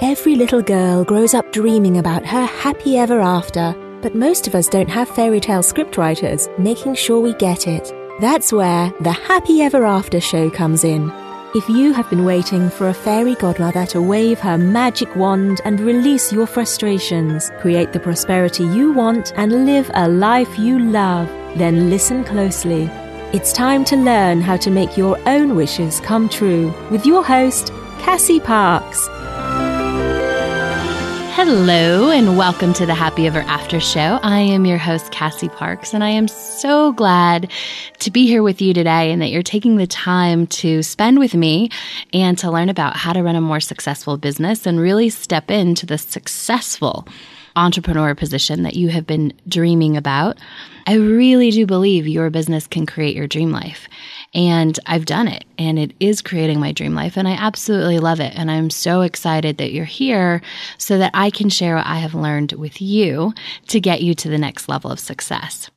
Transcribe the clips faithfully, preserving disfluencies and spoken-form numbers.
Every little girl grows up dreaming about her happy ever after, but most of us don't have fairy tale scriptwriters making sure we get it. That's where the Happy Ever After show comes in. If you have been waiting for a fairy godmother to wave her magic wand and release your frustrations, create the prosperity you want, and live a life you love, then listen closely. It's time to learn how to make your own wishes come true with your host, Cassie Parks. Hello and welcome to the Happy Ever After Show. I am your host, Cassie Parks, and I am so glad to be here with you today and that you're taking the time to spend with me and to learn about how to run a more successful business and really step into the successful entrepreneur position that you have been dreaming about. I really do believe your business can create your dream life. And I've done it, and it is creating my dream life, and I absolutely love it. And I'm so excited that you're here so that I can share what I have learned with you to get you to the next level of success.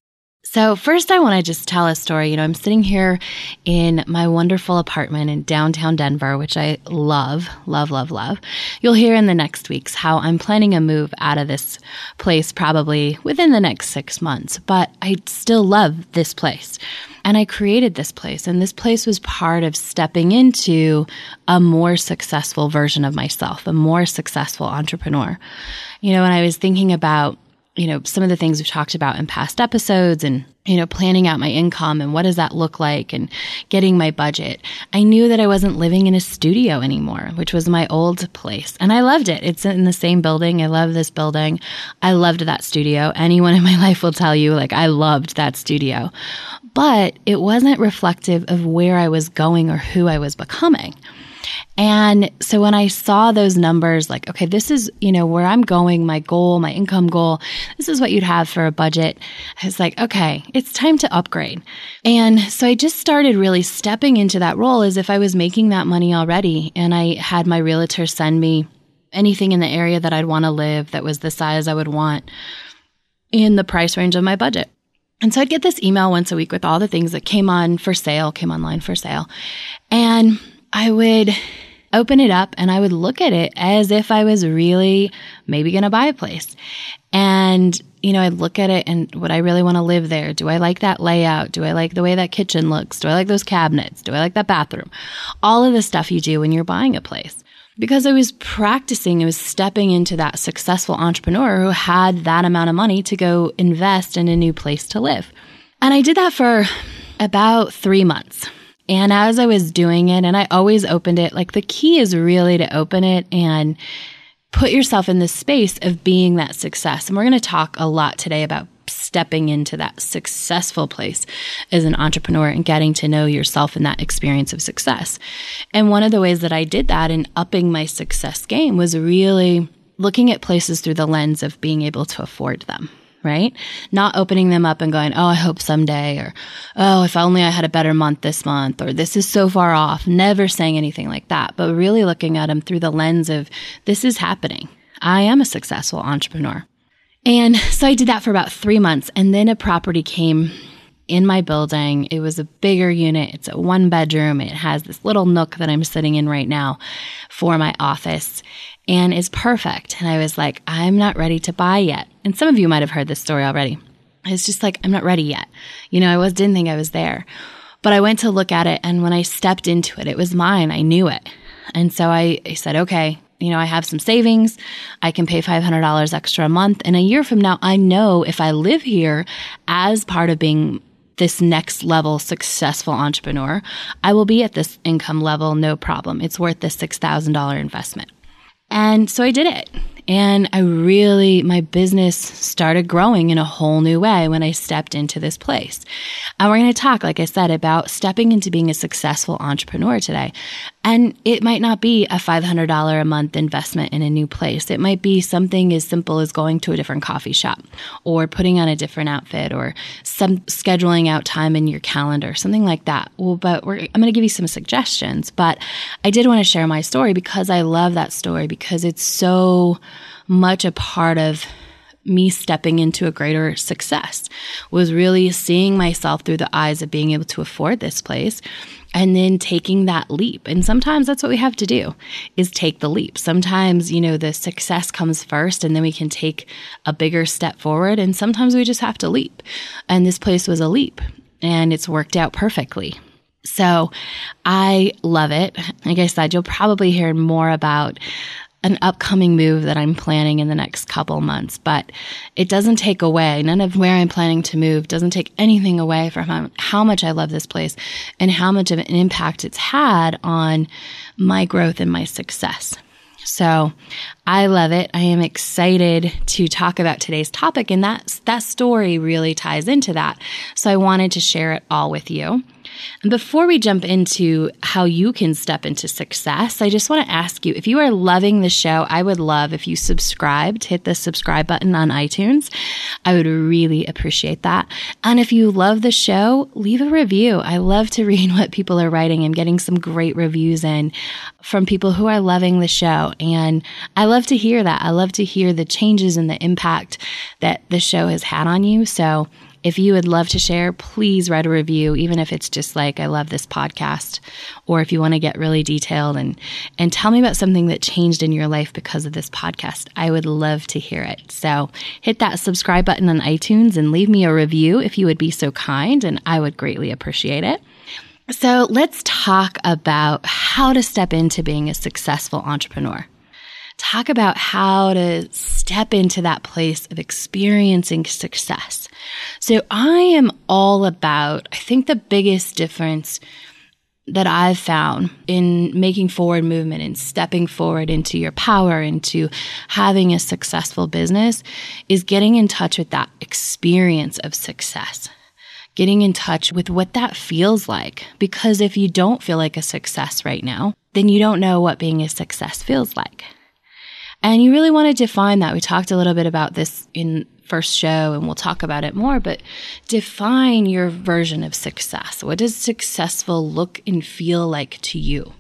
So first, I want to just tell a story. You know, I'm sitting here in my wonderful apartment in downtown Denver, which I love, love, love, love. You'll hear in the next weeks how I'm planning a move out of this place probably within the next six months, but I still love this place. And I created this place, and this place was part of stepping into a more successful version of myself, a more successful entrepreneur. You know, when I was thinking about, you know, some of the things we've talked about in past episodes and, you know, planning out my income and what does that look like and getting my budget, I knew that I wasn't living in a studio anymore, which was my old place. And I loved it. It's in the same building. I love this building. I loved that studio. Anyone in my life will tell you, like, I loved that studio. But it wasn't reflective of where I was going or who I was becoming. And so when I saw those numbers, like, okay, this is, you know, where I'm going, my goal, my income goal, this is what you'd have for a budget. I was like, okay, it's time to upgrade. And so I just started really stepping into that role as if I was making that money already. And I had my realtor send me anything in the area that I'd want to live that was the size I would want in the price range of my budget. And so I'd get this email once a week with all the things that came on for sale, came online for sale. And I would open it up and I would look at it as if I was really maybe going to buy a place. And, you know, I'd look at it and would I really want to live there? Do I like that layout? Do I like the way that kitchen looks? Do I like those cabinets? Do I like that bathroom? All of the stuff you do when you're buying a place. Because I was practicing, I was stepping into that successful entrepreneur who had that amount of money to go invest in a new place to live. And I did that for about three months. And as I was doing it, and I always opened it, like the key is really to open it and put yourself in the space of being that success. And we're going to talk a lot today about stepping into that successful place as an entrepreneur and getting to know yourself in that experience of success. And one of the ways that I did that in upping my success game was really looking at places through the lens of being able to afford them. Right? Not opening them up and going, oh, I hope someday, or, oh, if only I had a better month this month, or this is so far off, never saying anything like that, but really looking at them through the lens of this is happening. I am a successful entrepreneur. And so I did that for about three months. And then a property came in my building. It was a bigger unit. It's a one bedroom. It has this little nook that I'm sitting in right now for my office. And is perfect. And I was like, I'm not ready to buy yet. And some of you might have heard this story already. It's just like, I'm not ready yet. You know, I was didn't think I was there. But I went to look at it, and when I stepped into it, it was mine. I knew it. And so I, I said, okay, you know, I have some savings. I can pay five hundred dollars extra a month. And a year from now, I know if I live here as part of being this next level successful entrepreneur, I will be at this income level, no problem. It's worth this six thousand dollars investment. And so I did it. And I really, my business started growing in a whole new way when I stepped into this place. And we're going to talk, like I said, about stepping into being a successful entrepreneur today. And it might not be a five hundred dollars a month investment in a new place. It might be something as simple as going to a different coffee shop or putting on a different outfit or some scheduling out time in your calendar, something like that. Well, but we're, I'm going to give you some suggestions, but I did want to share my story because I love that story because it's so much a part of me stepping into a greater success, was really seeing myself through the eyes of being able to afford this place and then taking that leap. And sometimes that's what we have to do, is take the leap. Sometimes, you know, the success comes first and then we can take a bigger step forward. And sometimes we just have to leap. And this place was a leap and it's worked out perfectly. So I love it. Like I said, you'll probably hear more about an upcoming move that I'm planning in the next couple months, but it doesn't take away, none of where I'm planning to move doesn't take anything away from how, how much I love this place and how much of an impact it's had on my growth and my success. So I love it. I am excited to talk about today's topic, and that, that story really ties into that. So I wanted to share it all with you. And before we jump into how you can step into success, I just want to ask you, if you are loving the show, I would love if you subscribed, hit the subscribe button on iTunes. I would really appreciate that. And if you love the show, leave a review. I love to read what people are writing. I'm getting some great reviews in from people who are loving the show. And I love to hear that. I love to hear the changes and the impact that the show has had on you. So if you would love to share, please write a review, even if it's just like, I love this podcast, or if you want to get really detailed and, and tell me about something that changed in your life because of this podcast. I would love to hear it. So hit that subscribe button on iTunes and leave me a review if you would be so kind, and I would greatly appreciate it. So let's talk about how to step into being a successful entrepreneur. Talk about how to step into that place of experiencing success. So I am all about, I think the biggest difference that I've found in making forward movement and stepping forward into your power, into having a successful business, is getting in touch with that experience of success. Getting in touch with what that feels like. Because if you don't feel like a success right now, then you don't know what being a success feels like. And you really want to define that. We talked a little bit about this in first show, and we'll talk about it more, but define your version of success. What does successful look and feel like to you?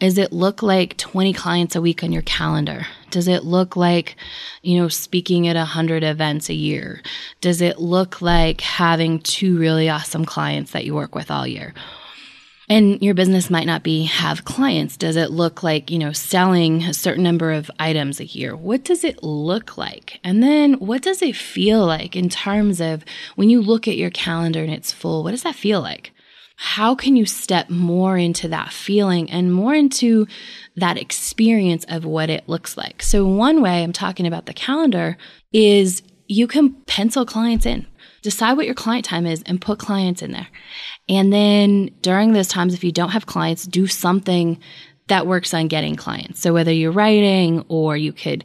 Does it look like twenty clients a week on your calendar? Does it look like, you know, speaking at one hundred events a year? Does it look like having two really awesome clients that you work with all year? And your business might not be have clients. Does it look like, you know, selling a certain number of items a year? What does it look like? And then what does it feel like in terms of when you look at your calendar and it's full? What does that feel like? How can you step more into that feeling and more into that experience of what it looks like? So one way I'm talking about the calendar is you can pencil clients in. Decide what your client time is and put clients in there. And then during those times, if you don't have clients, do something that works on getting clients. So whether you're writing, or you could,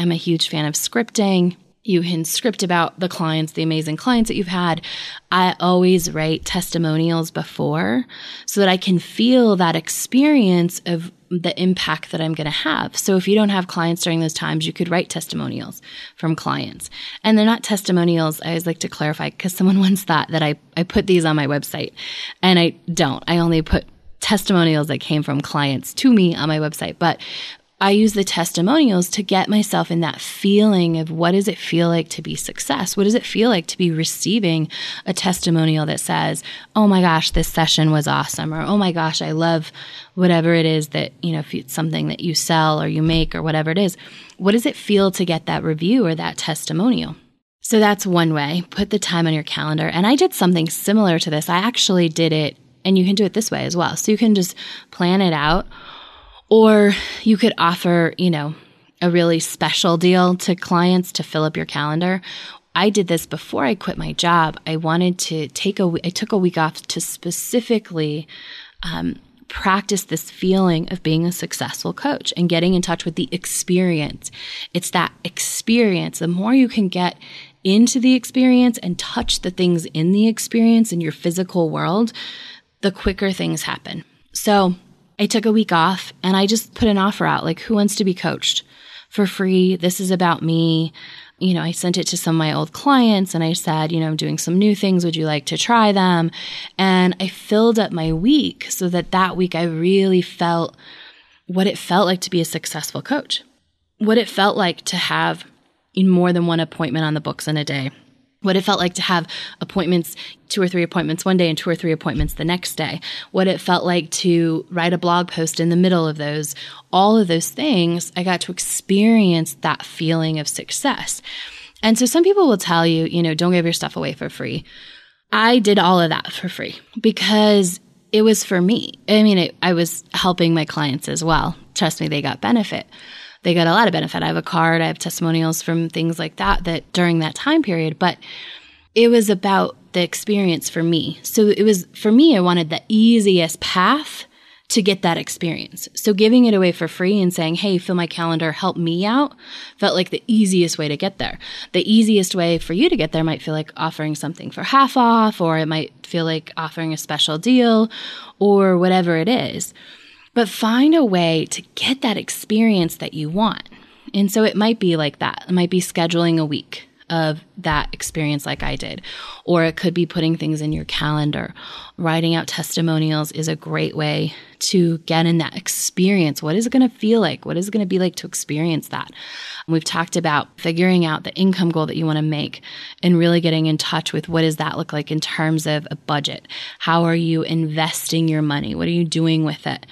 I'm a huge fan of scripting. You can script about the clients, the amazing clients that you've had. I always write testimonials before so that I can feel that experience of the impact that I'm going to have. So if you don't have clients during those times, you could write testimonials from clients. And they're not testimonials. I always like to clarify, because someone once thought that I, I put these on my website, and I don't. I only put testimonials that came from clients to me on my website. But I use the testimonials to get myself in that feeling of what does it feel like to be success? What does it feel like to be receiving a testimonial that says, oh my gosh, this session was awesome, or oh my gosh, I love whatever it is that, you know, if it's something that you sell or you make or whatever it is, what does it feel to get that review or that testimonial? So that's one way. Put the time on your calendar. And I did something similar to this. I actually did it, and you can do it this way as well. So you can just plan it out. Or you could offer, you know, a really special deal to clients to fill up your calendar. I did this before I quit my job. I wanted to take a, I took a week off to specifically um, practice this feeling of being a successful coach and getting in touch with the experience. It's that experience. The more you can get into the experience and touch the things in the experience in your physical world, the quicker things happen. So I took a week off, and I just put an offer out, like, who wants to be coached for free? This is about me. You know, I sent it to some of my old clients, and I said, you know, I'm doing some new things. Would you like to try them? And I filled up my week so that that week I really felt what it felt like to be a successful coach, what it felt like to have in more than one appointment on the books in a day. What it felt like to have appointments, two or three appointments one day and two or three appointments the next day. What it felt like to write a blog post in the middle of those. All of those things, I got to experience that feeling of success. And so some people will tell you, you know, don't give your stuff away for free. I did all of that for free because it was for me. I mean, it, I was helping my clients as well. Trust me, they got benefit. They got a lot of benefit. I have a card. I have testimonials from things like that, that during that time period. But it was about the experience for me. So it was, for me, I wanted the easiest path to get that experience. So giving it away for free and saying, hey, fill my calendar, help me out, felt like the easiest way to get there. The easiest way for you to get there might feel like offering something for half off, or it might feel like offering a special deal, or whatever it is. But find a way to get that experience that you want. And so it might be like that. It might be scheduling a week of that experience like I did. Or it could be putting things in your calendar. Writing out testimonials is a great way to get in that experience. What is it going to feel like? What is it going to be like to experience that? We've talked about figuring out the income goal that you want to make and really getting in touch with what does that look like in terms of a budget? How are you investing your money? What are you doing with it?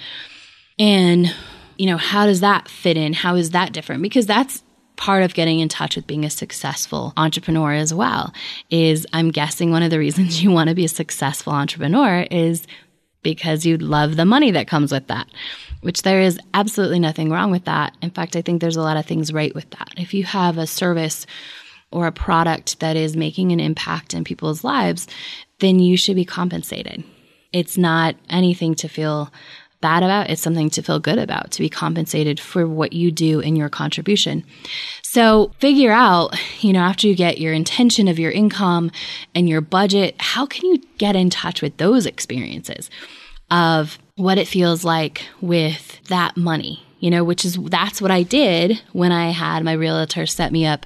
And, you know, how does that fit in? How is that different? Because that's part of getting in touch with being a successful entrepreneur as well, is I'm guessing one of the reasons you want to be a successful entrepreneur is because you love the money that comes with that, which there is absolutely nothing wrong with that. In fact, I think there's a lot of things right with that. If you have a service or a product that is making an impact in people's lives, then you should be compensated. It's not anything to feel bad about. It's something to feel good about, to be compensated for what you do in your contribution. So figure out, you know, after you get your intention of your income and your budget, how can you get in touch with those experiences of what it feels like with that money, you know, which is, that's what I did when I had my realtor set me up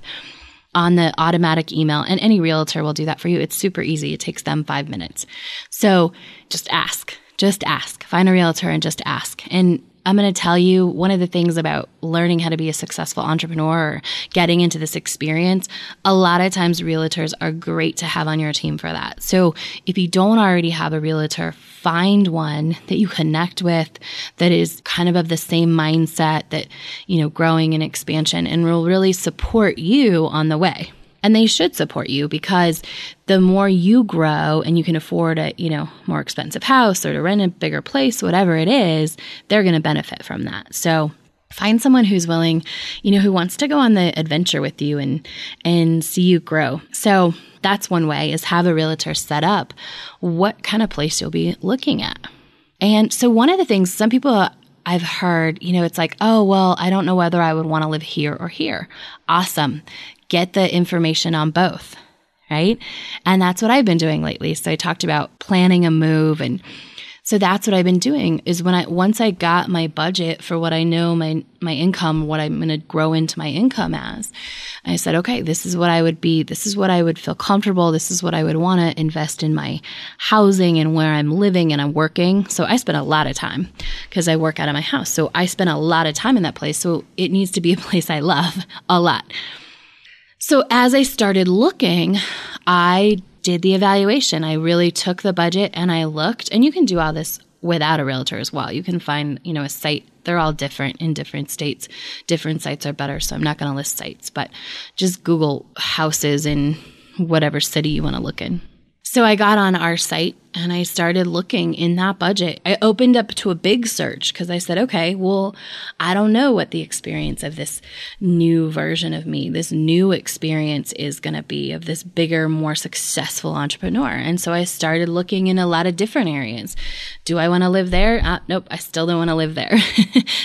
on the automatic email. And any realtor will do that for you. It's super easy. It takes them five minutes. So just ask. Just ask. Find a realtor and just ask. And I'm going to tell you one of the things about learning how to be a successful entrepreneur or getting into this experience, a lot of times realtors are great to have on your team for that. So if you don't already have a realtor, find one that you connect with that is kind of of the same mindset that, you know, growing and expansion, and will really support you on the way. And they should support you, because the more you grow and you can afford a, you know, more expensive house or to rent a bigger place, whatever it is, they're going to benefit from that. So find someone who's willing, you know, who wants to go on the adventure with you and and see you grow. So that's one way, is have a realtor set up what kind of place you'll be looking at. And so one of the things some people I've heard, you know, it's like, oh, well, I don't know whether I would want to live here or here. Awesome. Get the information on both, right? And that's what I've been doing lately. So I talked about planning a move. And so that's what I've been doing, is when I, once I got my budget for what I know my, my income, what I'm going to grow into my income as, I said, okay, this is what I would be. This is what I would feel comfortable. This is what I would want to invest in my housing and where I'm living and I'm working. So I spend a lot of time, because I work out of my house. So I spend a lot of time in that place. So it needs to be a place I love a lot. So as I started looking, I did the evaluation. I really took the budget and I looked, and you can do all this without a realtor as well. You can find, you know, a site. They're all different in different states. Different sites are better. So I'm not going to list sites, but just Google houses in whatever city you want to look in. So I got on our site and I started looking in that budget. I opened up to a big search, because I said, okay, well, I don't know what the experience of this new version of me, this new experience is going to be, of this bigger, more successful entrepreneur. And so I started looking in a lot of different areas. Do I want to live there? Uh, nope, I still don't want to live there.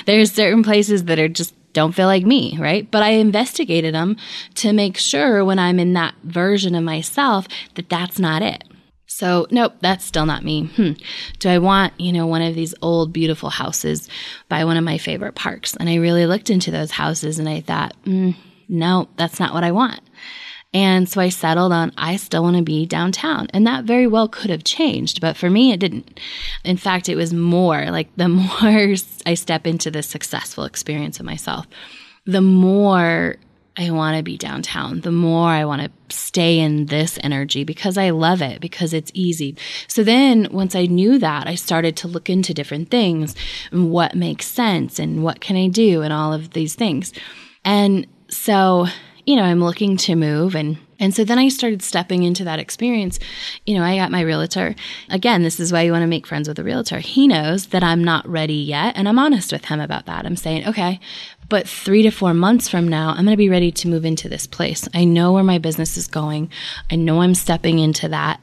There's certain places that are just don't feel like me, right? But I investigated them to make sure when I'm in that version of myself that that's not it. So, nope, that's still not me. Hmm. Do I want, you know, one of these old beautiful houses by one of my favorite parks? And I really looked into those houses and I thought, mm, no, that's not what I want. And so I settled on, I still want to be downtown. And that very well could have changed, but for me, it didn't. In fact, it was more like the more I step into this successful experience of myself, the more I want to be downtown, the more I want to stay in this energy because I love it, because it's easy. So then once I knew that, I started to look into different things and what makes sense and what can I do and all of these things. And so, you know, I'm looking to move and And so then I started stepping into that experience. You know, I got my realtor. Again, this is why you want to make friends with a realtor. He knows that I'm not ready yet, and I'm honest with him about that. I'm saying, okay, but three to four months from now, I'm going to be ready to move into this place. I know where my business is going. I know I'm stepping into that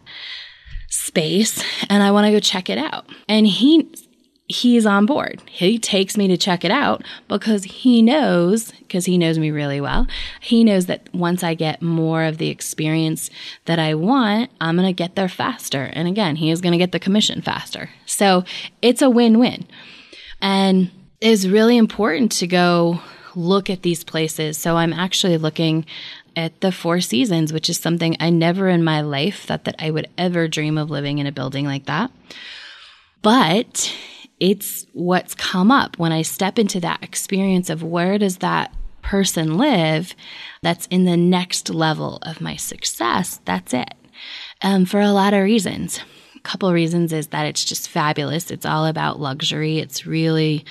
space, and I want to go check it out. And he... He's on board. He takes me to check it out because he knows, because he knows me really well, he knows that once I get more of the experience that I want, I'm going to get there faster. And again, he is going to get the commission faster. So it's a win-win. And it's really important to go look at these places. So I'm actually looking at the Four Seasons, which is something I never in my life thought that I would ever dream of living in a building like that. But it's what's come up when I step into that experience of where does that person live that's in the next level of my success. That's it. Um, for a lot of reasons. A couple reasons is that it's just fabulous. It's all about luxury. It's really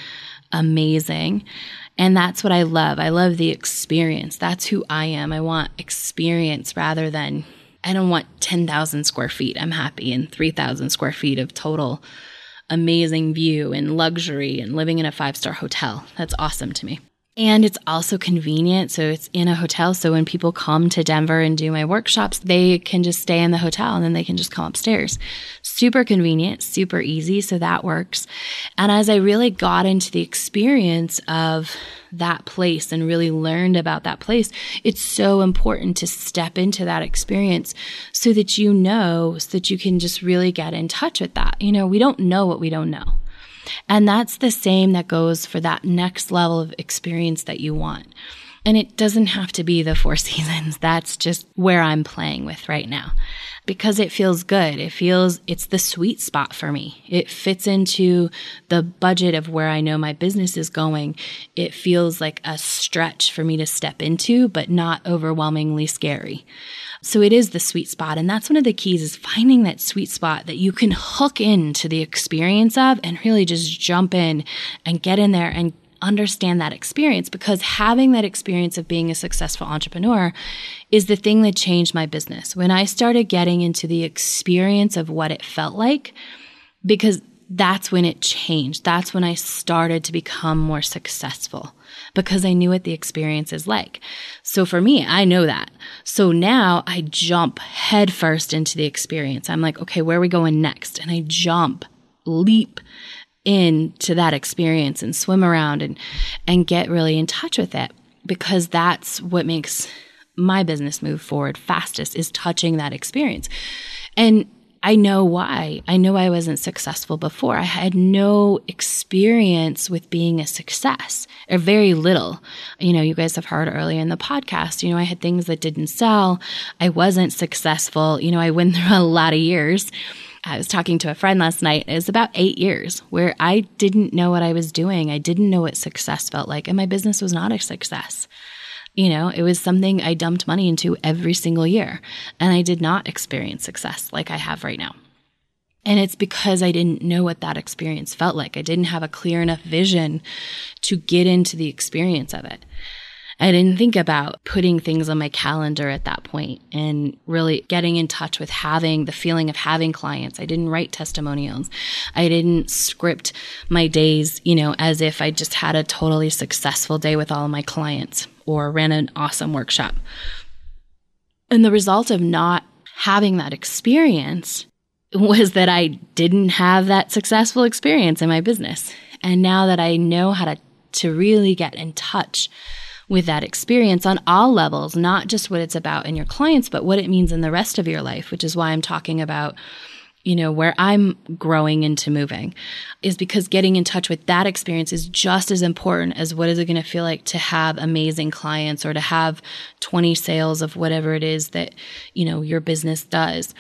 amazing. And that's what I love. I love the experience. That's who I am. I want experience rather than, I don't want ten thousand square feet. I'm happy in three thousand square feet of total amazing view and luxury and living in a five-star hotel. That's awesome to me. And it's also convenient. So it's in a hotel. So when people come to Denver and do my workshops, they can just stay in the hotel and then they can just come upstairs. Super convenient, super easy. So that works. And as I really got into the experience of that place and really learned about that place, it's so important to step into that experience so that you know, so that you can just really get in touch with that. You know, we don't know what we don't know. And that's the same that goes for that next level of experience that you want. And it doesn't have to be the Four Seasons. That's just where I'm playing with right now because it feels good. It feels it's the sweet spot for me. It fits into the budget of where I know my business is going. It feels like a stretch for me to step into, but not overwhelmingly scary. So it is the sweet spot. And that's one of the keys is finding that sweet spot that you can hook into the experience of and really just jump in and get in there and understand that experience, because having that experience of being a successful entrepreneur is the thing that changed my business. When I started getting into the experience of what it felt like, because that's when it changed. That's when I started to become more successful because I knew what the experience is like. So for me, I know that. So now I jump headfirst into the experience. I'm like, okay, where are we going next? And I jump, leap into that experience and swim around and, and get really in touch with it, because that's what makes my business move forward fastest is touching that experience. And I know why. I know I wasn't successful before. I had no experience with being a success, or very little. You know, you guys have heard earlier in the podcast, you know, I had things that didn't sell. I wasn't successful. You know, I went through a lot of years. I was talking to a friend last night. It was about eight years where I didn't know what I was doing. I didn't know what success felt like. And my business was not a success. You know, it was something I dumped money into every single year, and I did not experience success like I have right now. And it's because I didn't know what that experience felt like. I didn't have a clear enough vision to get into the experience of it. I didn't think about putting things on my calendar at that point and really getting in touch with having the feeling of having clients. I didn't write testimonials. I didn't script my days, you know, as if I just had a totally successful day with all of my clients or ran an awesome workshop. And the result of not having that experience was that I didn't have that successful experience in my business. And now that I know how to, to really get in touch with that experience on all levels, not just what it's about in your clients, but what it means in the rest of your life, which is why I'm talking about, you know, where I'm growing into moving, is because getting in touch with that experience is just as important as what is it going to feel like to have amazing clients or to have twenty sales of whatever it is that, you know, your business does.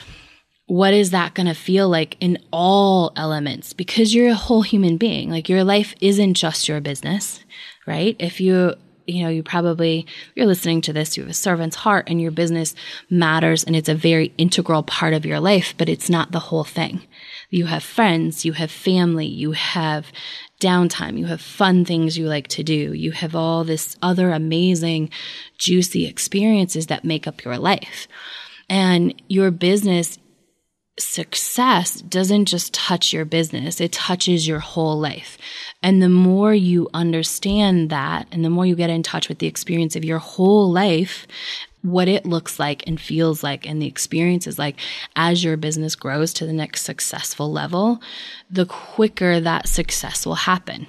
What is that going to feel like in all elements? Because you're a whole human being. Like, your life isn't just your business, right? If you you know, you probably, you're listening to this, you have a servant's heart and your business matters and it's a very integral part of your life, but it's not the whole thing. You have friends, you have family, you have downtime, you have fun things you like to do, you have all this other amazing, juicy experiences that make up your life. And your business success doesn't just touch your business, it touches your whole life. And the more you understand that, and the more you get in touch with the experience of your whole life, what it looks like and feels like, and the experience is like, as your business grows to the next successful level, the quicker that success will happen.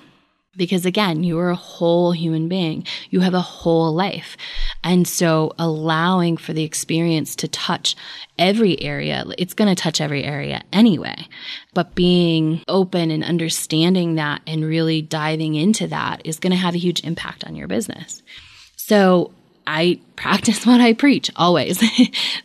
Because again, you are a whole human being. You have a whole life. And so allowing for the experience to touch every area, it's going to touch every area anyway. But being open and understanding that and really diving into that is going to have a huge impact on your business. So I practice what I preach always.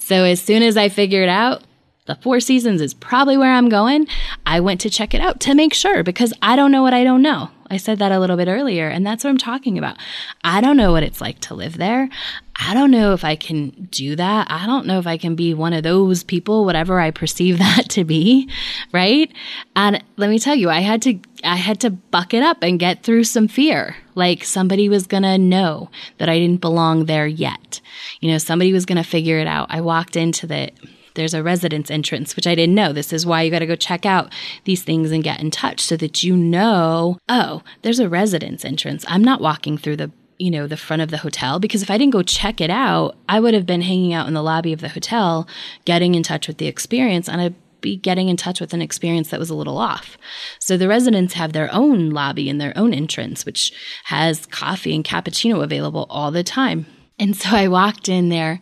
So as soon as I figure it out, the Four Seasons is probably where I'm going. I went to check it out to make sure, because I don't know what I don't know. I said that a little bit earlier, and that's what I'm talking about. I don't know what it's like to live there. I don't know if I can do that. I don't know if I can be one of those people, whatever I perceive that to be, right? And let me tell you, I had to I had to buck it up and get through some fear. Like somebody was going to know that I didn't belong there yet. You know, somebody was going to figure it out. I walked into the There's a residence entrance, which I didn't know. This is why you got to go check out these things and get in touch so that you know, oh, there's a residence entrance. I'm not walking through the, you know, the front of the hotel, because if I didn't go check it out, I would have been hanging out in the lobby of the hotel, getting in touch with the experience, and I'd be getting in touch with an experience that was a little off. So the residents have their own lobby and their own entrance, which has coffee and cappuccino available all the time. And so I walked in there,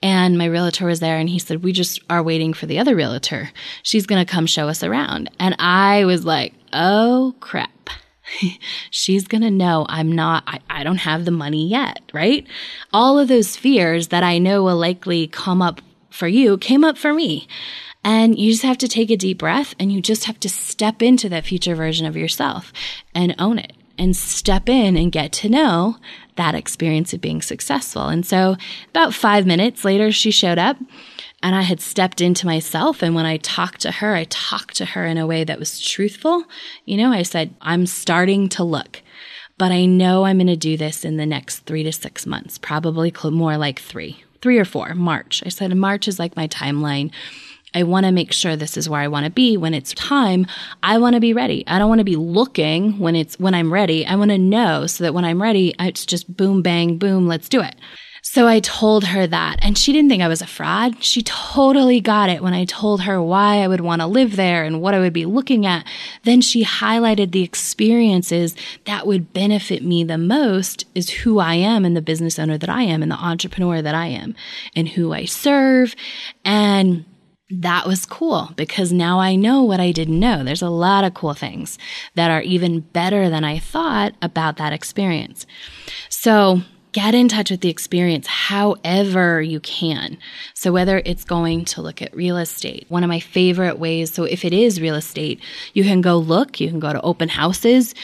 and my realtor was there, and he said, we just are waiting for the other realtor. She's going to come show us around. And I was like, oh, crap. She's going to know I'm not, I, I don't have the money yet, right? All of those fears that I know will likely come up for you came up for me. And you just have to take a deep breath, and you just have to step into that future version of yourself and own it. And step in and get to know that experience of being successful. And so about five minutes later, she showed up, and I had stepped into myself. And when I talked to her, I talked to her in a way that was truthful. You know, I said, I'm starting to look, but I know I'm going to do this in the next three to six months, probably more like three, three or four, March. I said, March is like my timeline. I want to make sure this is where I want to be when it's time. I want to be ready. I don't want to be looking when it's when I'm ready. I want to know so that when I'm ready, it's just boom, bang, boom, let's do it. So I told her that, and she didn't think I was a fraud. She totally got it when I told her why I would want to live there and what I would be looking at. Then she highlighted the experiences that would benefit me the most is who I am and the business owner that I am and the entrepreneur that I am and who I serve. And that was cool, because now I know what I didn't know. There's a lot of cool things that are even better than I thought about that experience. So get in touch with the experience however you can. So whether it's going to look at real estate, one of my favorite ways. So if it is real estate, you can go look, you can go to open houses.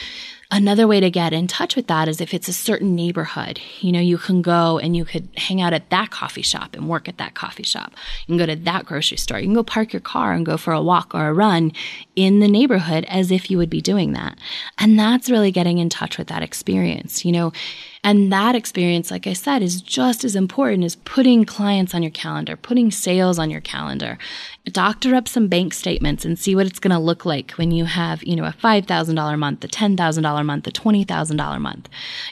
Another way to get in touch with that is if it's a certain neighborhood, you know, you can go and you could hang out at that coffee shop and work at that coffee shop. You can go to that grocery store. You can go park your car and go for a walk or a run in the neighborhood as if you would be doing that. And that's really getting in touch with that experience, you know. And that experience, like I said, is just as important as putting clients on your calendar, putting sales on your calendar. Doctor up some bank statements and see what it's going to look like when you have, you know, a five thousand dollars month, a ten thousand dollars month, a twenty thousand dollars month.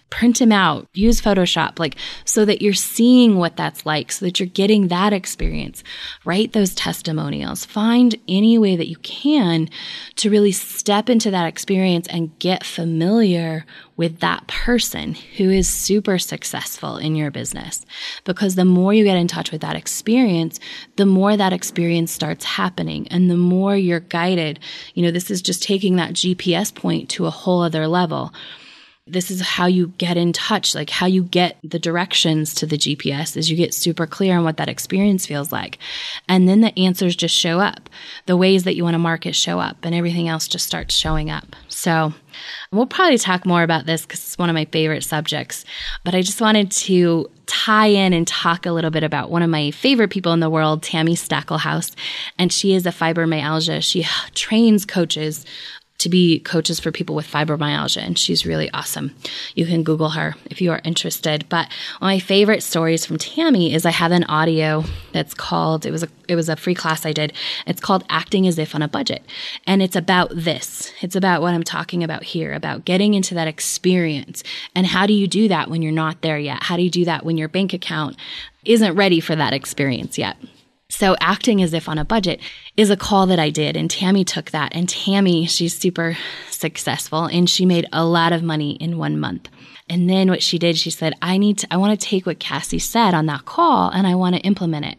Print them out, use Photoshop, like so that you're seeing what that's like, so that you're getting that experience. Write those testimonials. Find any way that you can to really step into that experience and get familiar with that person who is super successful in your business. Because the more you get in touch with that experience, the more that experience starts happening and the more you're guided. You know, this is just taking that G P S point to a whole other level. This is how you get in touch, like how you get the directions to the G P S is you get super clear on what that experience feels like. And then the answers just show up. The ways that you want to market show up and everything else just starts showing up. So we'll probably talk more about this because it's one of my favorite subjects. But I just wanted to tie in and talk a little bit about one of my favorite people in the world, Tammy Stackelhouse. And she is a fibromyalgia. She trains coaches to be coaches for people with fibromyalgia, and she's really awesome. You can Google her if you are interested. But one of my favorite stories from Tammy is I have an audio that's called, it was a it was a free class I did. It's called Acting as If on a Budget. And it's about this. It's about what I'm talking about here, about getting into that experience. And how do you do that when you're not there yet? How do you do that when your bank account isn't ready for that experience yet? So Acting as If on a Budget is a call that I did, and Tammy took that. And Tammy, she's super successful, and she made a lot of money in one month. And then what she did, she said, I need to, I want to take what Cassie said on that call, and I want to implement it.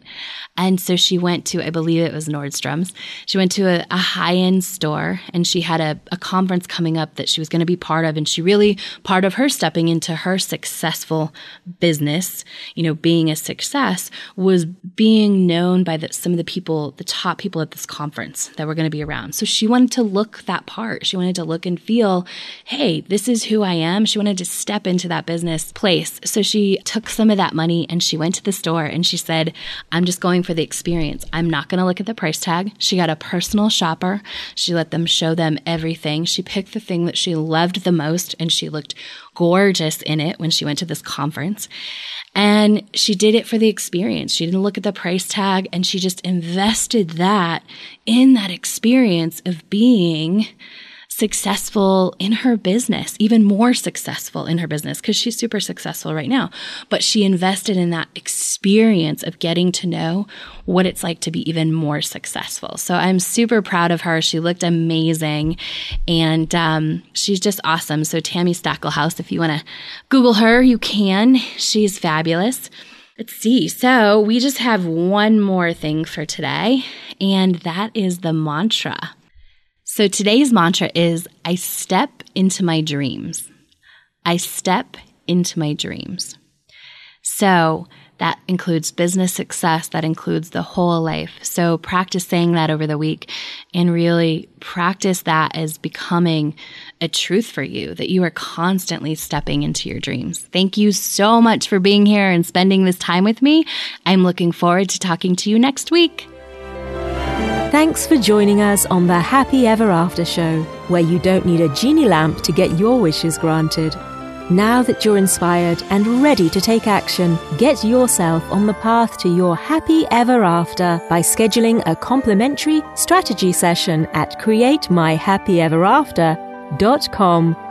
And so she went to, I believe it was Nordstrom's. She went to a, a high-end store, and she had a, a conference coming up that she was going to be part of. And she really, part of her stepping into her successful business, you know, being a success, was being known by the, some of the people, the top people at this conference that were going to be around. So she wanted to look that part. She wanted to look and feel, hey, this is who I am. She wanted to step into that business place. So she took some of that money, and she went to the store, and she said, I'm just going for for the experience. I'm not going to look at the price tag. She got a personal shopper. She let them show them everything. She picked the thing that she loved the most, and she looked gorgeous in it when she went to this conference. And she did it for the experience. She didn't look at the price tag, and she just invested that in that experience of being successful in her business, even more successful in her business, because she's super successful right now. But she invested in that experience of getting to know what it's like to be even more successful. So I'm super proud of her. She looked amazing, and um, she's just awesome. So Tammy Stackelhouse, if you want to Google her, you can. She's fabulous. Let's see. So we just have one more thing for today, and that is the mantra. So today's mantra is, I step into my dreams. I step into my dreams. So that includes business success. That includes the whole life. So practice saying that over the week, and really practice that as becoming a truth for you, that you are constantly stepping into your dreams. Thank you so much for being here and spending this time with me. I'm looking forward to talking to you next week. Thanks for joining us on the Happy Ever After Show, where you don't need a genie lamp to get your wishes granted. Now that you're inspired and ready to take action, get yourself on the path to your happy ever after by scheduling a complimentary strategy session at create my happy ever after dot com